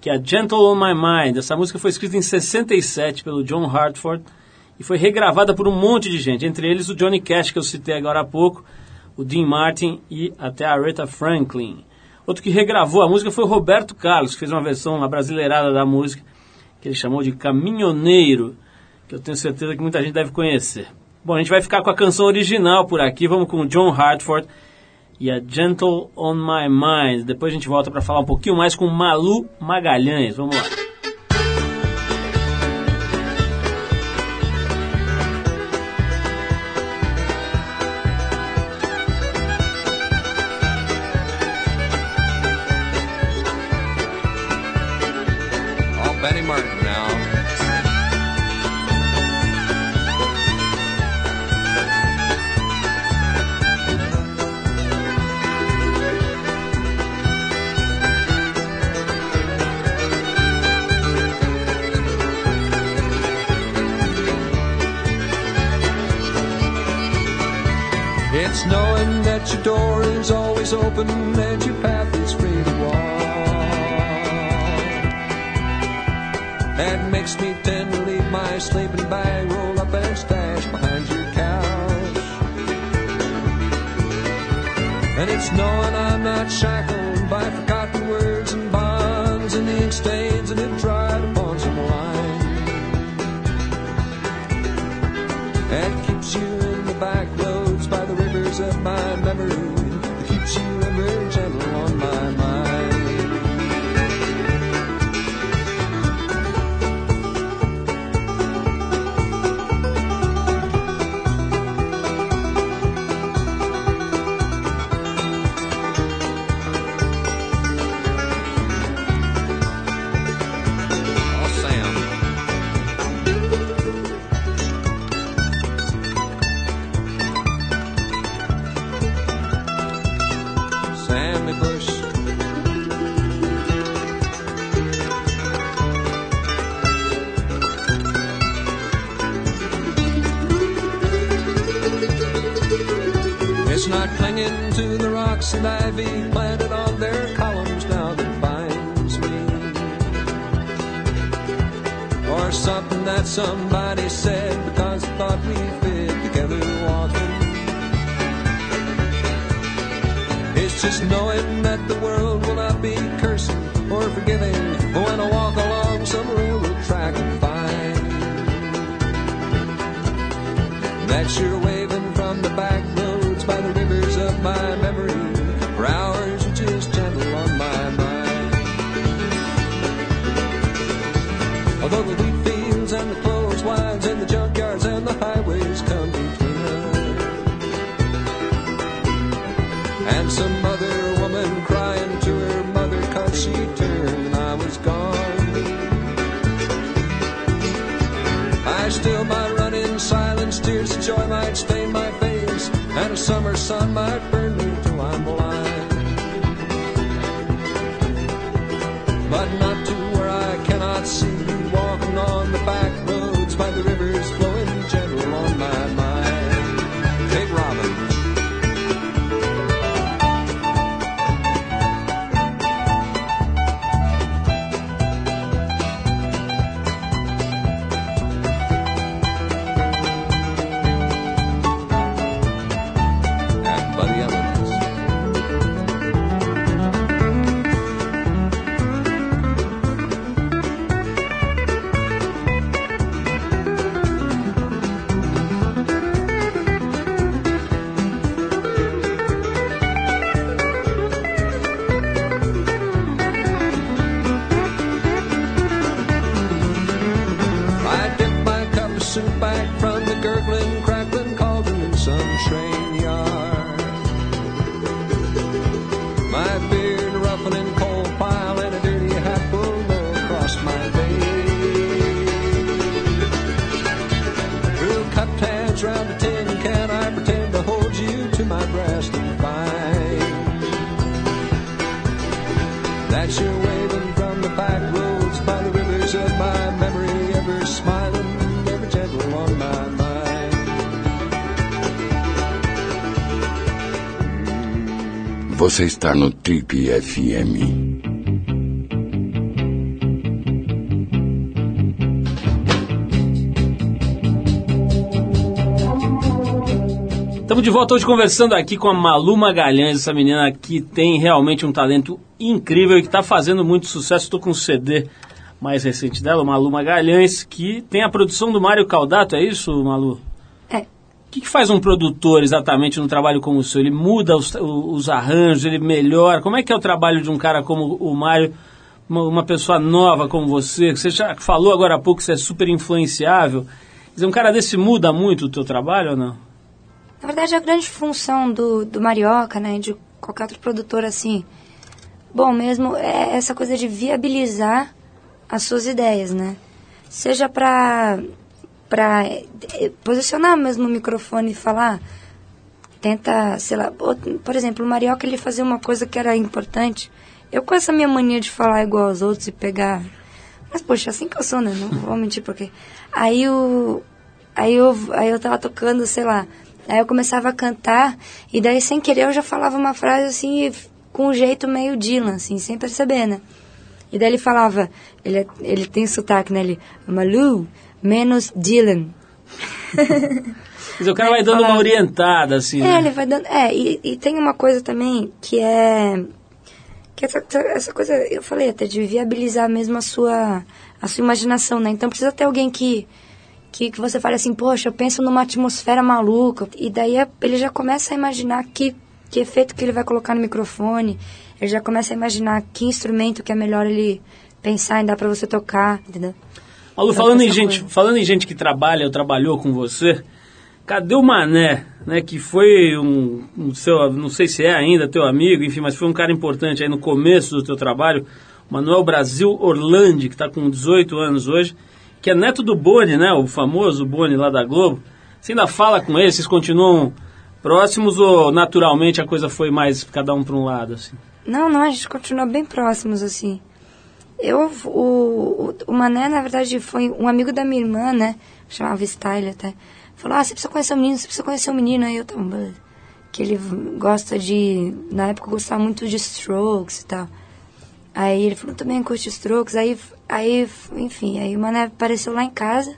que é Gentle on My Mind. Essa música foi escrita em sessenta e sete pelo John Hartford e foi regravada por um monte de gente, entre eles o Johnny Cash, que eu citei agora há pouco, o Dean Martin e até a Aretha Franklin. Outro que regravou a música foi o Roberto Carlos, que fez uma versão abrasileirada da música, que ele chamou de Caminhoneiro, que eu tenho certeza que muita gente deve conhecer. Bom, a gente vai ficar com a canção original por aqui, vamos com o John Hartford e a Gentle on My Mind. Depois a gente volta para falar um pouquinho mais com Mallu Magalhães, vamos lá. It's knowing that your door is always open and your path is free to walk. That makes me tend to leave my sleeping bag rolled up and stashed behind your couch. And it's knowing I'm not shackled by forgotten words and bonds and the ink stains that have dried upon some wine. That keeps you in the back roads by the rivers of my memory. It keeps you ever gentle on my mind. To the rocks and ivy planted on their columns now that binds me, or something that somebody said because they thought we fit together walking. It's just knowing that the world will not be cursing or forgiving when I walk along some railroad track and find that you're waving from the back roads by the river of my memory. For hours you're just gentle on my mind. Although the wheat fields and the clotheslines and the junkyards and the highways come between us, and some other woman crying to her mother 'cause she turned and I was gone, I still might run in silence. Tears of joy might stain my face, and a summer sun might burn me till I'm blind. But not to where I cannot see you walking on the back roads by the rivers flowing gentle on my mind. Você está no Trip F M. Estamos de volta hoje conversando aqui com a Mallu Magalhães, essa menina que tem realmente um talento incrível e que está fazendo muito sucesso. Estou com o C D mais recente dela, Mallu Magalhães, que tem a produção do Mário Caldato, é isso, Malu? É. O que, que faz um produtor exatamente num trabalho como o seu? Ele muda os, os arranjos, ele melhora? Como é que é o trabalho de um cara como o Mário, uma, uma pessoa nova como você? Você já falou agora há pouco que você é super influenciável. Quer dizer, um cara desse muda muito o teu trabalho ou não? Na verdade, a grande função do, do Marioca, né, de qualquer outro produtor, assim, bom mesmo, é essa coisa de viabilizar as suas ideias, né? Seja pra, pra posicionar mesmo o microfone e falar, tenta, sei lá, por exemplo, o Marioca, ele fazia uma coisa que era importante. Eu com essa minha mania de falar igual aos outros e pegar... Mas, poxa, assim que eu sou, né? Não vou mentir, porque... Aí, o, aí, eu, aí eu tava tocando, sei lá... Aí eu começava a cantar e daí, sem querer, eu já falava uma frase assim, com um jeito meio Dylan, assim, sem perceber, né? E daí ele falava, ele, ele tem sotaque, né? Ele, Mallu, menos Dylan. Mas o cara vai dando falava, uma orientada, assim, é, né? Ele vai dando... É, e, e tem uma coisa também que é... Que essa, essa coisa, eu falei até, de viabilizar mesmo a sua, a sua imaginação, né? Então precisa ter alguém que... Que, que você fale assim, poxa, eu penso numa atmosfera maluca. E daí ele já começa a imaginar que, que efeito que ele vai colocar no microfone. Ele já começa a imaginar que instrumento que é melhor ele pensar em dar pra você tocar, entendeu? Malu, falando em, gente, falando em gente que trabalha ou trabalhou com você, cadê o Mané, né? Que foi um, um seu, não sei se é ainda teu amigo, enfim, mas foi um cara importante aí no começo do teu trabalho. Manuel Brasil Orlando, que tá com dezoito anos hoje, que é neto do Boni, né? O famoso Boni lá da Globo. Você ainda fala com ele? Vocês continuam próximos ou naturalmente a coisa foi mais cada um para um lado, assim? Não, não, a gente continua bem próximos, assim. Eu, o, o Mané, na verdade, foi um amigo da minha irmã, né? Chamava Style até. Falou, ah, você precisa conhecer o menino, você precisa conhecer o menino. Aí eu também. Que ele gosta de... Na época eu gostava muito de Strokes e tal. Aí ele falou, também curte Strokes. Aí, aí, enfim, aí o Mané apareceu lá em casa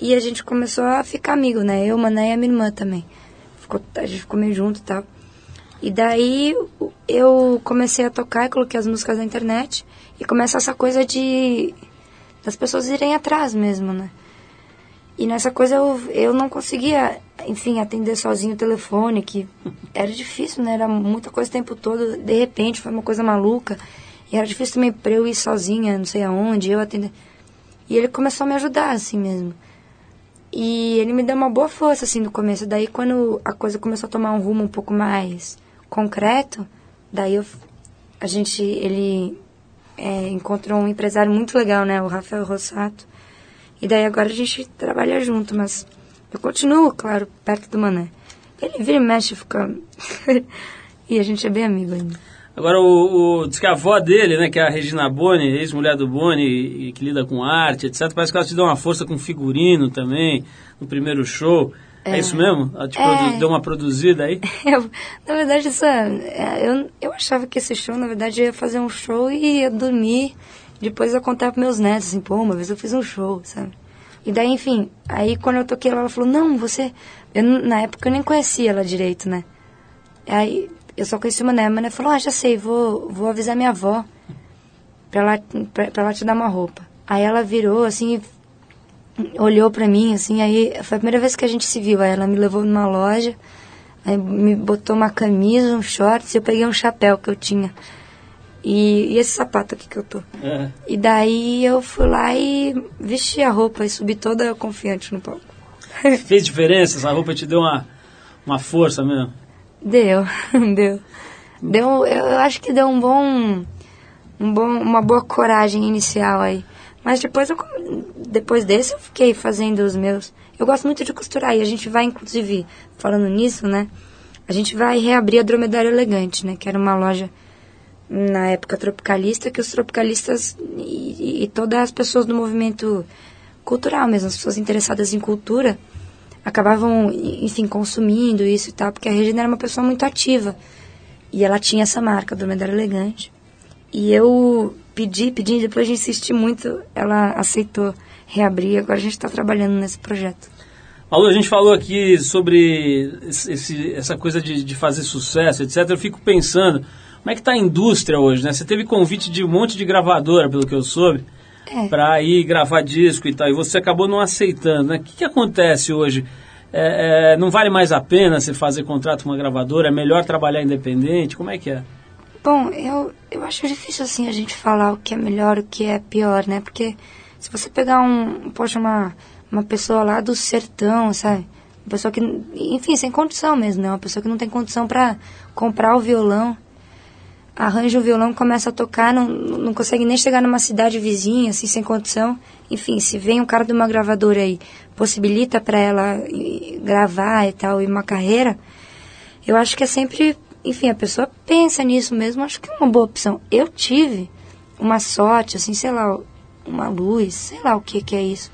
e a gente começou a ficar amigo, né? Eu, o Mané e a minha irmã também. Ficou, a gente ficou meio junto e tal. E daí eu comecei a tocar e coloquei as músicas na internet e começa essa coisa de... das pessoas irem atrás mesmo, né? E nessa coisa eu, eu não conseguia, enfim, atender sozinho o telefone, que era difícil, né? Era muita coisa o tempo todo, de repente foi uma coisa maluca. E era difícil também pra eu ir sozinha, não sei aonde, eu atender. E ele começou a me ajudar, assim mesmo. E ele me deu uma boa força, assim, no começo. Daí, quando a coisa começou a tomar um rumo um pouco mais concreto, daí eu, a gente, ele é, encontrou um empresário muito legal, né? O Rafael Rossato. E daí agora a gente trabalha junto, mas eu continuo, claro, perto do Mané. Ele vira e mexe, fica... e a gente é bem amigo ainda. Agora, o, o, diz que a avó dele, né, que é a Regina Boni, ex-mulher do Boni, e, e que lida com arte, etcétera, parece que ela te deu uma força com figurino também, no primeiro show. É, é isso mesmo? Ela te é... produ- deu uma produzida aí? Eu, na verdade, essa, eu, eu achava que esse show, na verdade, eu ia fazer um show e ia dormir, depois eu contava para meus netos, assim, pô, uma vez eu fiz um show, sabe? E daí, enfim, aí quando eu toquei ela, ela falou, não, você... Eu, na época eu nem conhecia ela direito, né? Aí... Eu só conheci o Mané. O Mané falou, ah, já sei, vou, vou avisar minha avó pra ela, pra, pra ela te dar uma roupa. Aí ela virou, assim, olhou pra mim, assim, aí foi a primeira vez que a gente se viu. Aí ela me levou numa loja, aí me botou uma camisa, um shorts, e eu peguei um chapéu que eu tinha. E, e esse sapato aqui que eu tô. É. E daí eu fui lá e vesti a roupa e subi toda confiante no palco. Fez diferença? Essa roupa te deu uma, uma força mesmo? Deu, deu, deu, eu acho que deu um bom, um bom, uma boa coragem inicial aí, mas depois, eu, depois desse eu fiquei fazendo os meus, eu gosto muito de costurar e a gente vai, inclusive, falando nisso, né, a gente vai reabrir a Dromedário Elegante, né, que era uma loja na época tropicalista, que os tropicalistas e, e todas as pessoas do movimento cultural mesmo, as pessoas interessadas em cultura, acabavam, enfim, consumindo isso e tal, porque a Regina era uma pessoa muito ativa. E ela tinha essa marca, Dromedário Elegante. E eu pedi, pedi, depois de insistir muito, ela aceitou reabrir. Agora a gente está trabalhando nesse projeto. Malu, a gente falou aqui sobre esse, essa coisa de, de fazer sucesso, etcétera. Eu fico pensando, como é que está a indústria hoje, né? Você teve convite de um monte de gravadora, pelo que eu soube. É. Para ir gravar disco e tal, e você acabou não aceitando, né? O que, que acontece hoje? É, é, não vale mais a pena você fazer contrato com uma gravadora? É melhor trabalhar independente? Como é que é? Bom, eu, eu acho difícil, assim, a gente falar o que é melhor, o que é pior, né? Porque se você pegar um, poxa, uma, uma pessoa lá do sertão, sabe? Uma pessoa que, enfim, sem condição mesmo, né? Uma pessoa que não tem condição para comprar o violão. Arranja o violão, começa a tocar, não, não consegue nem chegar numa cidade vizinha, assim, sem condição. Enfim, se vem um cara de uma gravadora aí, possibilita para ela gravar e tal, e uma carreira, eu acho que é sempre, enfim, a pessoa pensa nisso mesmo, acho que é uma boa opção. Eu tive uma sorte, assim, sei lá, uma luz, sei lá o que que é isso.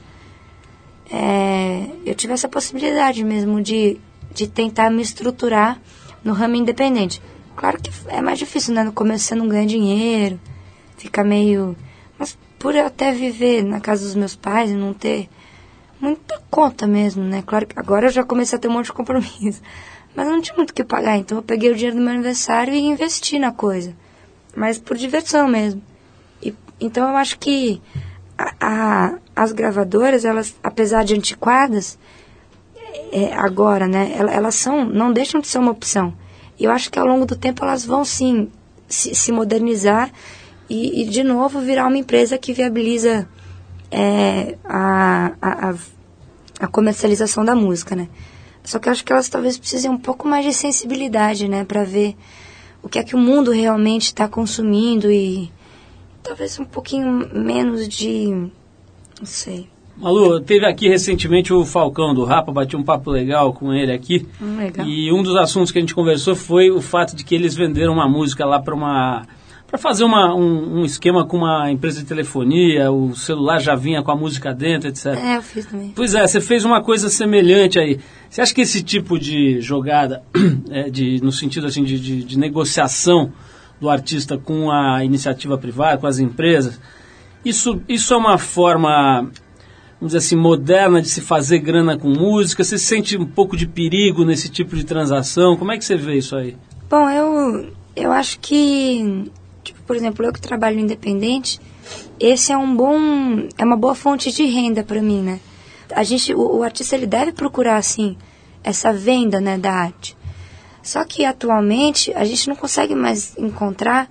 É, eu tive essa possibilidade mesmo de, de tentar me estruturar no ramo independente. Claro que é mais difícil, né? No começo você não ganha dinheiro, fica meio... Mas por eu até viver na casa dos meus pais e não ter muita conta mesmo, né? Claro que agora eu já comecei a ter um monte de compromisso. Mas eu não tinha muito o que pagar, então eu peguei o dinheiro do meu aniversário e investi na coisa. Mas por diversão mesmo. E, então eu acho que a, a, as gravadoras, elas, apesar de antiquadas, é, agora, né? Elas são, não deixam de ser uma opção. E eu acho que ao longo do tempo elas vão sim se, se modernizar e, e, de novo, virar uma empresa que viabiliza é, a, a, a comercialização da música, né? Só que eu acho que elas talvez precisem um pouco mais de sensibilidade, né? Pra ver o que é que o mundo realmente está consumindo e talvez um pouquinho menos de... não sei. Malu, teve aqui recentemente o Falcão do Rapa, bati um papo legal com ele aqui. Legal. E um dos assuntos que a gente conversou foi o fato de que eles venderam uma música lá para uma... para fazer uma, um, um esquema com uma empresa de telefonia, o celular já vinha com a música dentro, etcétera. É, eu fiz também. Pois é, você fez uma coisa semelhante aí. Você acha que esse tipo de jogada, é, de, no sentido assim, de, de, de negociação do artista com a iniciativa privada, com as empresas, isso, isso é uma forma, vamos dizer assim, moderna de se fazer grana com música? Você sente um pouco de perigo nesse tipo de transação? Como é que você vê isso aí? Bom, eu, eu acho que, tipo, por exemplo, eu que trabalho independente, esse é um bom, é uma boa fonte de renda para mim, né? A gente, o, o artista, ele deve procurar, assim, essa venda, né, da arte. Só que, atualmente, a gente não consegue mais encontrar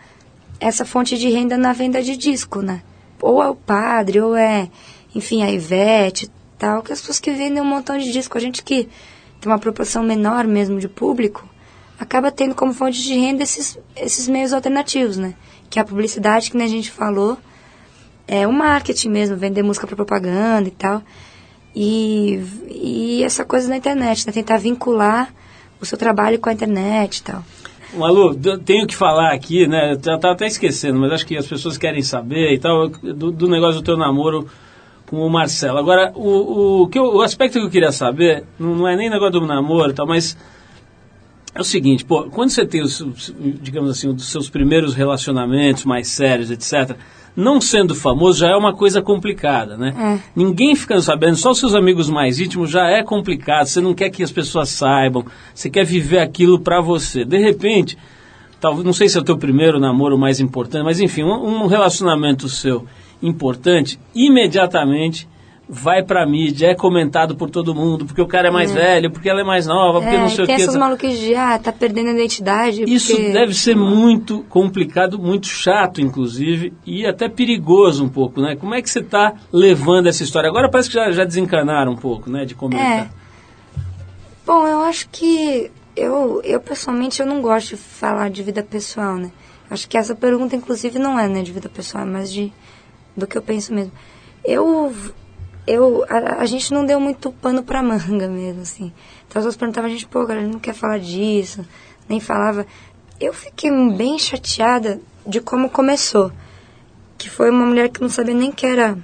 essa fonte de renda na venda de disco, né? Ou é o padre, ou é, enfim, a Ivete e tal, que as pessoas que vendem um montão de disco. A gente que tem uma proporção menor mesmo de público, acaba tendo como fonte de renda esses, esses meios alternativos, né? Que é a publicidade, que nem a gente falou, é o marketing mesmo, vender música para propaganda e tal. E, e essa coisa da internet, né? Tentar vincular o seu trabalho com a internet e tal. Malu, tenho que falar aqui, né? Eu estava até esquecendo, mas acho que as pessoas querem saber e tal, do, do negócio do teu namoro com o Marcelo. Agora, o, o, que eu, o aspecto que eu queria saber, não, não é nem negócio do namoro e tal, mas é o seguinte, pô, quando você tem os, digamos assim, os seus primeiros relacionamentos mais sérios, etcétera, não sendo famoso já é uma coisa complicada, né? É. Ninguém ficando sabendo, só os seus amigos mais íntimos já é complicado. Você não quer que as pessoas saibam, você quer viver aquilo pra você. De repente, talvez, não sei se é o teu primeiro namoro mais importante, mas enfim, um, um relacionamento seu importante, imediatamente vai pra mídia, é comentado por todo mundo, porque o cara é mais é. velho, porque ela é mais nova, porque é, não sei o que. Tem essas maluquices de, ah, tá perdendo a identidade. Isso porque... deve ser muito complicado, muito chato, inclusive, e até perigoso um pouco, né? Como é que você tá levando essa história? Agora parece que já, já desencanaram um pouco, né, de comentar. É. Bom, eu acho que... Eu, eu, pessoalmente, eu não gosto de falar de vida pessoal, né? Acho que essa pergunta, inclusive, não é, né, de vida pessoal, mas de... do que eu penso mesmo. Eu... Eu, a, a gente não deu muito pano pra manga mesmo, assim. Então as pessoas perguntavam a gente, pô, cara, a gente não quer falar disso, nem falava. Eu fiquei bem chateada de como começou. Que foi uma mulher que não sabia nem que era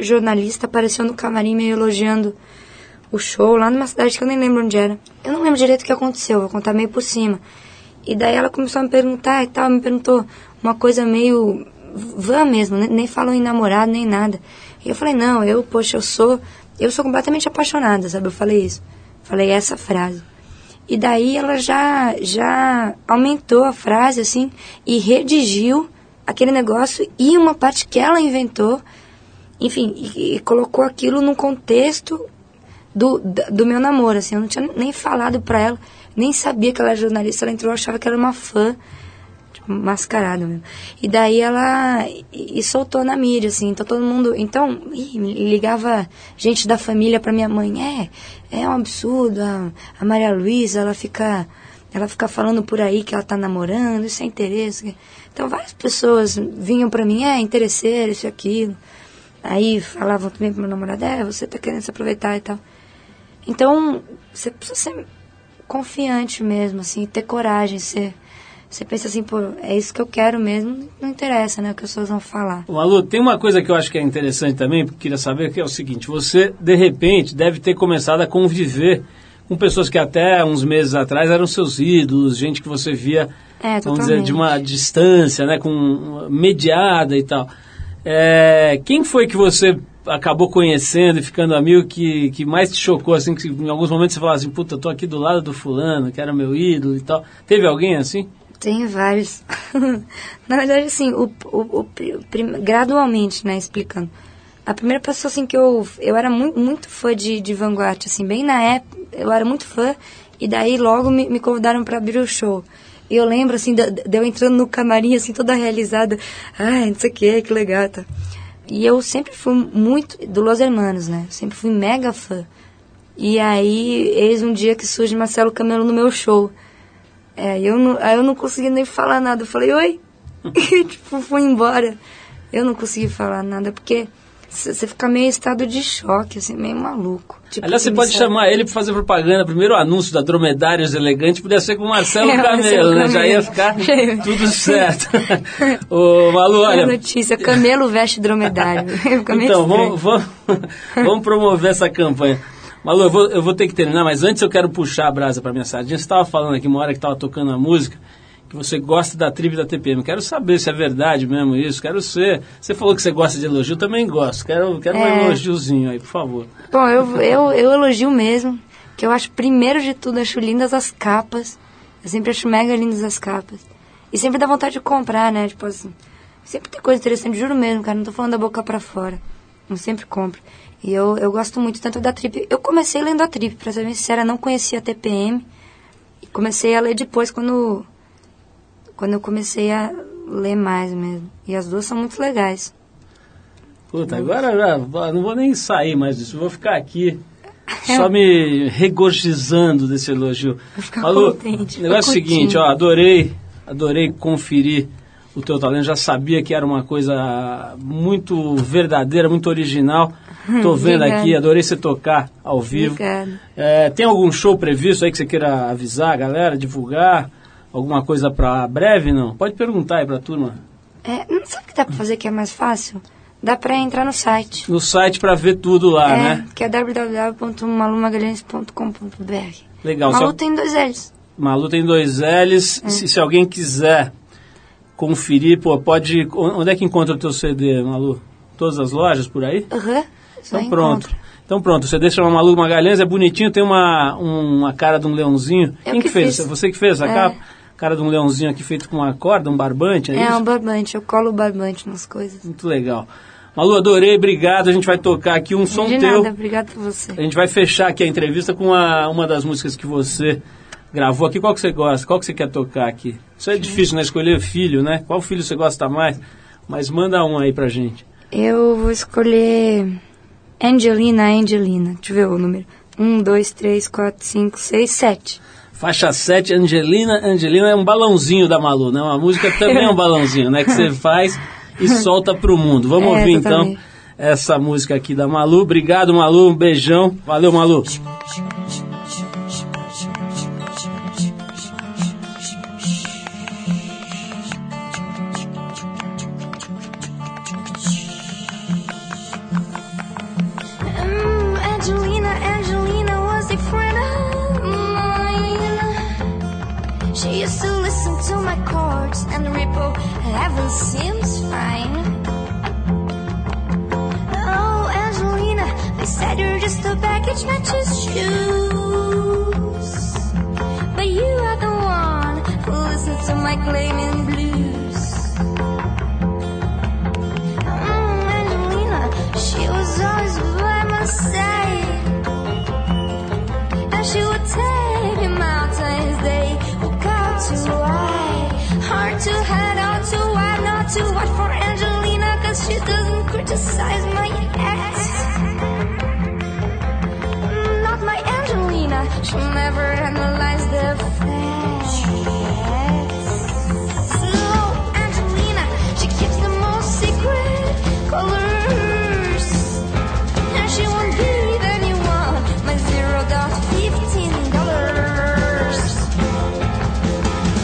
jornalista, apareceu no camarim meio elogiando o show, lá numa cidade que eu nem lembro onde era. Eu não lembro direito o que aconteceu, vou contar meio por cima. E daí ela começou a me perguntar e tal, me perguntou uma coisa meio... vã mesmo, nem, nem falou em namorado, nem nada. E eu falei, não, eu, poxa, eu sou... Eu sou completamente apaixonada, sabe? Eu falei isso. Falei essa frase. E daí ela já, já aumentou a frase, assim, e redigiu aquele negócio e uma parte que ela inventou, enfim, e, e colocou aquilo num contexto do, do meu namoro, assim. Eu não tinha nem falado pra ela, nem sabia que ela era jornalista. Ela entrou, achava que ela era uma fã, mascarado mesmo. E daí ela e, e soltou na mídia, assim, então todo mundo, então, ih, ligava gente da família pra minha mãe, é, é um absurdo, a, a Maria Luísa, ela fica, ela fica falando por aí que ela tá namorando, isso é interesse. Então várias pessoas vinham pra mim, é, interesseiro, isso e aquilo. Aí falavam também pro meu namorado, é, você tá querendo se aproveitar e tal. Então, você precisa ser confiante mesmo, assim, ter coragem, ser... Você pensa assim, pô, é isso que eu quero mesmo, não interessa, né, o que as pessoas vão falar. Malu, tem uma coisa que eu acho que é interessante também, porque queria saber, que é o seguinte, você, de repente, deve ter começado a conviver com pessoas que até uns meses atrás eram seus ídolos, gente que você via, é, vamos dizer, de uma distância, né, com mediada e tal. É, quem foi que você acabou conhecendo e ficando amigo que, que mais te chocou, assim, que em alguns momentos você falava assim, puta, tô aqui do lado do fulano, que era meu ídolo e tal? Teve alguém assim? Tem vários. Na verdade, assim, o, o, o, prim, gradualmente, né, explicando. A primeira pessoa, assim, que eu... Eu era muito, muito fã de, de Vanguard, assim, bem na época, eu era muito fã, e daí logo me, me convidaram pra abrir o show. E eu lembro, assim, de, de eu entrando no camarim, assim, toda realizada. Ai, não sei o que, que legal, tá? E eu sempre fui muito... Do Los Hermanos, né? Sempre fui mega fã. E aí, eis um dia que surge Marcelo Camelo no meu show. É, eu não, aí eu não consegui nem falar nada. Eu falei, oi? E, tipo, fui embora. Eu não consegui falar nada, porque... Você fica meio em estado de choque, assim, meio maluco. Tipo, aliás, você pode sabe? chamar ele para fazer propaganda. Primeiro o anúncio da Dromedário Elegante podia ser com o Marcelo é, Camelo, né? Já ia ficar tudo certo. Ô, Malu, olha... notícia, Camelo veste Dromedário. Então, vamos, vamos, vamos promover essa campanha. Malu, eu vou, eu vou ter que terminar, mas antes eu quero puxar a brasa para minha sardinha. Você estava falando aqui, uma hora que estava tocando a música... que você gosta da tribo da T P M. Quero saber se é verdade mesmo isso. Quero ser... Você falou que você gosta de elogio, também gosto. Quero, quero é... um elogiozinho aí, por favor. Bom, eu, eu, eu elogio mesmo, que eu acho, primeiro de tudo, acho lindas as capas. Eu sempre acho mega lindas as capas. E sempre dá vontade de comprar, né? Tipo assim, sempre tem coisa interessante, juro mesmo, cara. Não tô falando da boca pra fora. Eu sempre compro. E eu, eu gosto muito tanto da Trip. Eu comecei lendo a Trip, pra ser bem sincera, não conhecia a T P M. E comecei a ler depois, quando... Quando eu comecei a ler mais mesmo. E as duas são muito legais. Puta, agora já não vou nem sair mais disso. Vou ficar aqui só me regozijando desse elogio. Vou ficar Malu, contente. O negócio é o seguinte, ó, adorei, adorei conferir o teu talento. Já sabia que era uma coisa muito verdadeira, muito original. Tô vendo aqui, adorei você tocar ao vivo. Obrigada. É, tem algum show previsto aí que você queira avisar a galera, divulgar? Alguma coisa para breve, não? Pode perguntar aí para a turma. É, não sabe o que dá para fazer que é mais fácil? Dá para entrar no site. No site para ver tudo lá, é, né? Que é w w w ponto malu magalhães ponto com ponto b r. Legal. Malu só... tem dois L's. Malu tem dois L's. É. Se, se alguém quiser conferir, pô, pode... Onde é que encontra o teu C D, Malu? Todas as lojas por aí? Aham. Uhum. Então pronto. Encontro. Então pronto, você deixa uma Mallu Magalhães, é bonitinho, tem uma, uma cara de um leãozinho. Eu Quem que fez? Fiz. Você que fez a é. capa? Cara de um leãozinho aqui feito com uma corda, um barbante, é, é isso? É, um barbante, eu colo o barbante nas coisas. Muito legal. Malu, adorei, obrigado, a gente vai tocar aqui um som teu. De nada, obrigado por você. A gente vai fechar aqui a entrevista com a, uma das músicas que você gravou aqui. Qual que você gosta, qual que você quer tocar aqui? Isso é Sim. difícil, né, escolher filho, né? Qual filho você gosta mais? Mas manda um aí pra gente. Eu vou escolher Angelina, Angelina, deixa eu ver o número, um, dois, três, quatro, cinco, seis, sete. Faixa sete, Angelina, Angelina é um balãozinho da Malu, né? Uma música também é um balãozinho, né? Que você faz e solta pro mundo. Vamos é, ouvir então essa música aqui da Malu. Obrigado, Malu, um beijão. Valeu, Malu. Heaven seems fine. Oh, Angelina, they said you're just a baggage matches shoes, but you are the one who listens to my claiming blues. Mm, Angelina, she was always by my side, and she would take me mountains, they would go too wide. Hard to head on to why not to watch for Angelina, cause she doesn't criticize my acts. Not my Angelina, she'll never analyze the facts. So Angelina, she keeps the most secret colors, and she won't give anyone my zero dot fifteen dollars.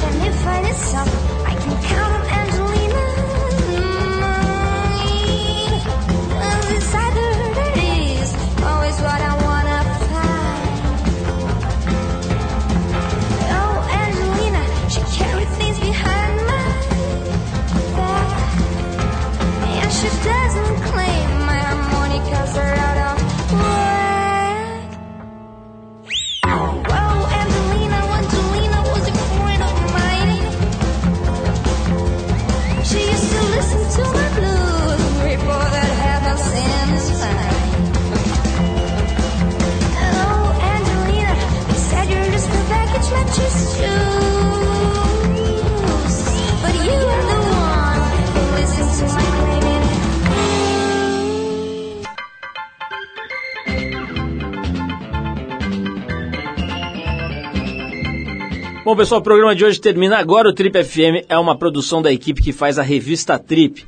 And if I need something, I can count on Angelina. Bom, pessoal, o programa de hoje termina agora. O Trip F M é uma produção da equipe que faz a revista Trip.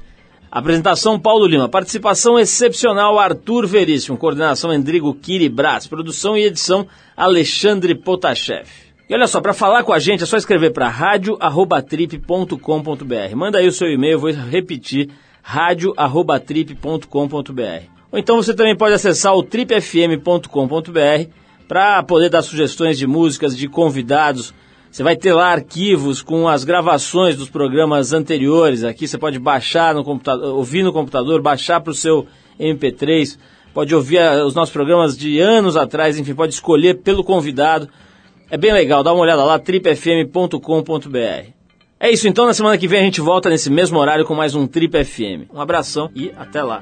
Apresentação Paulo Lima, participação excepcional Arthur Veríssimo, coordenação Endrigo Kiribras, produção e edição Alexandre Potashev. E olha só, para falar com a gente é só escrever para rádio arroba trip ponto com ponto br. Manda aí o seu e-mail, eu vou repetir, rádio arroba trip ponto com ponto br. Ou então você também pode acessar o trip f m ponto com ponto br para poder dar sugestões de músicas, de convidados. Você vai ter lá arquivos com as gravações dos programas anteriores. Aqui você pode baixar no computador, ouvir no computador, baixar para o seu M P três. Pode ouvir os nossos programas de anos atrás, enfim, pode escolher pelo convidado. É bem legal, dá uma olhada lá, trip f m ponto com ponto br. É isso, então na semana que vem a gente volta nesse mesmo horário com mais um Trip F M. Um abração e até lá.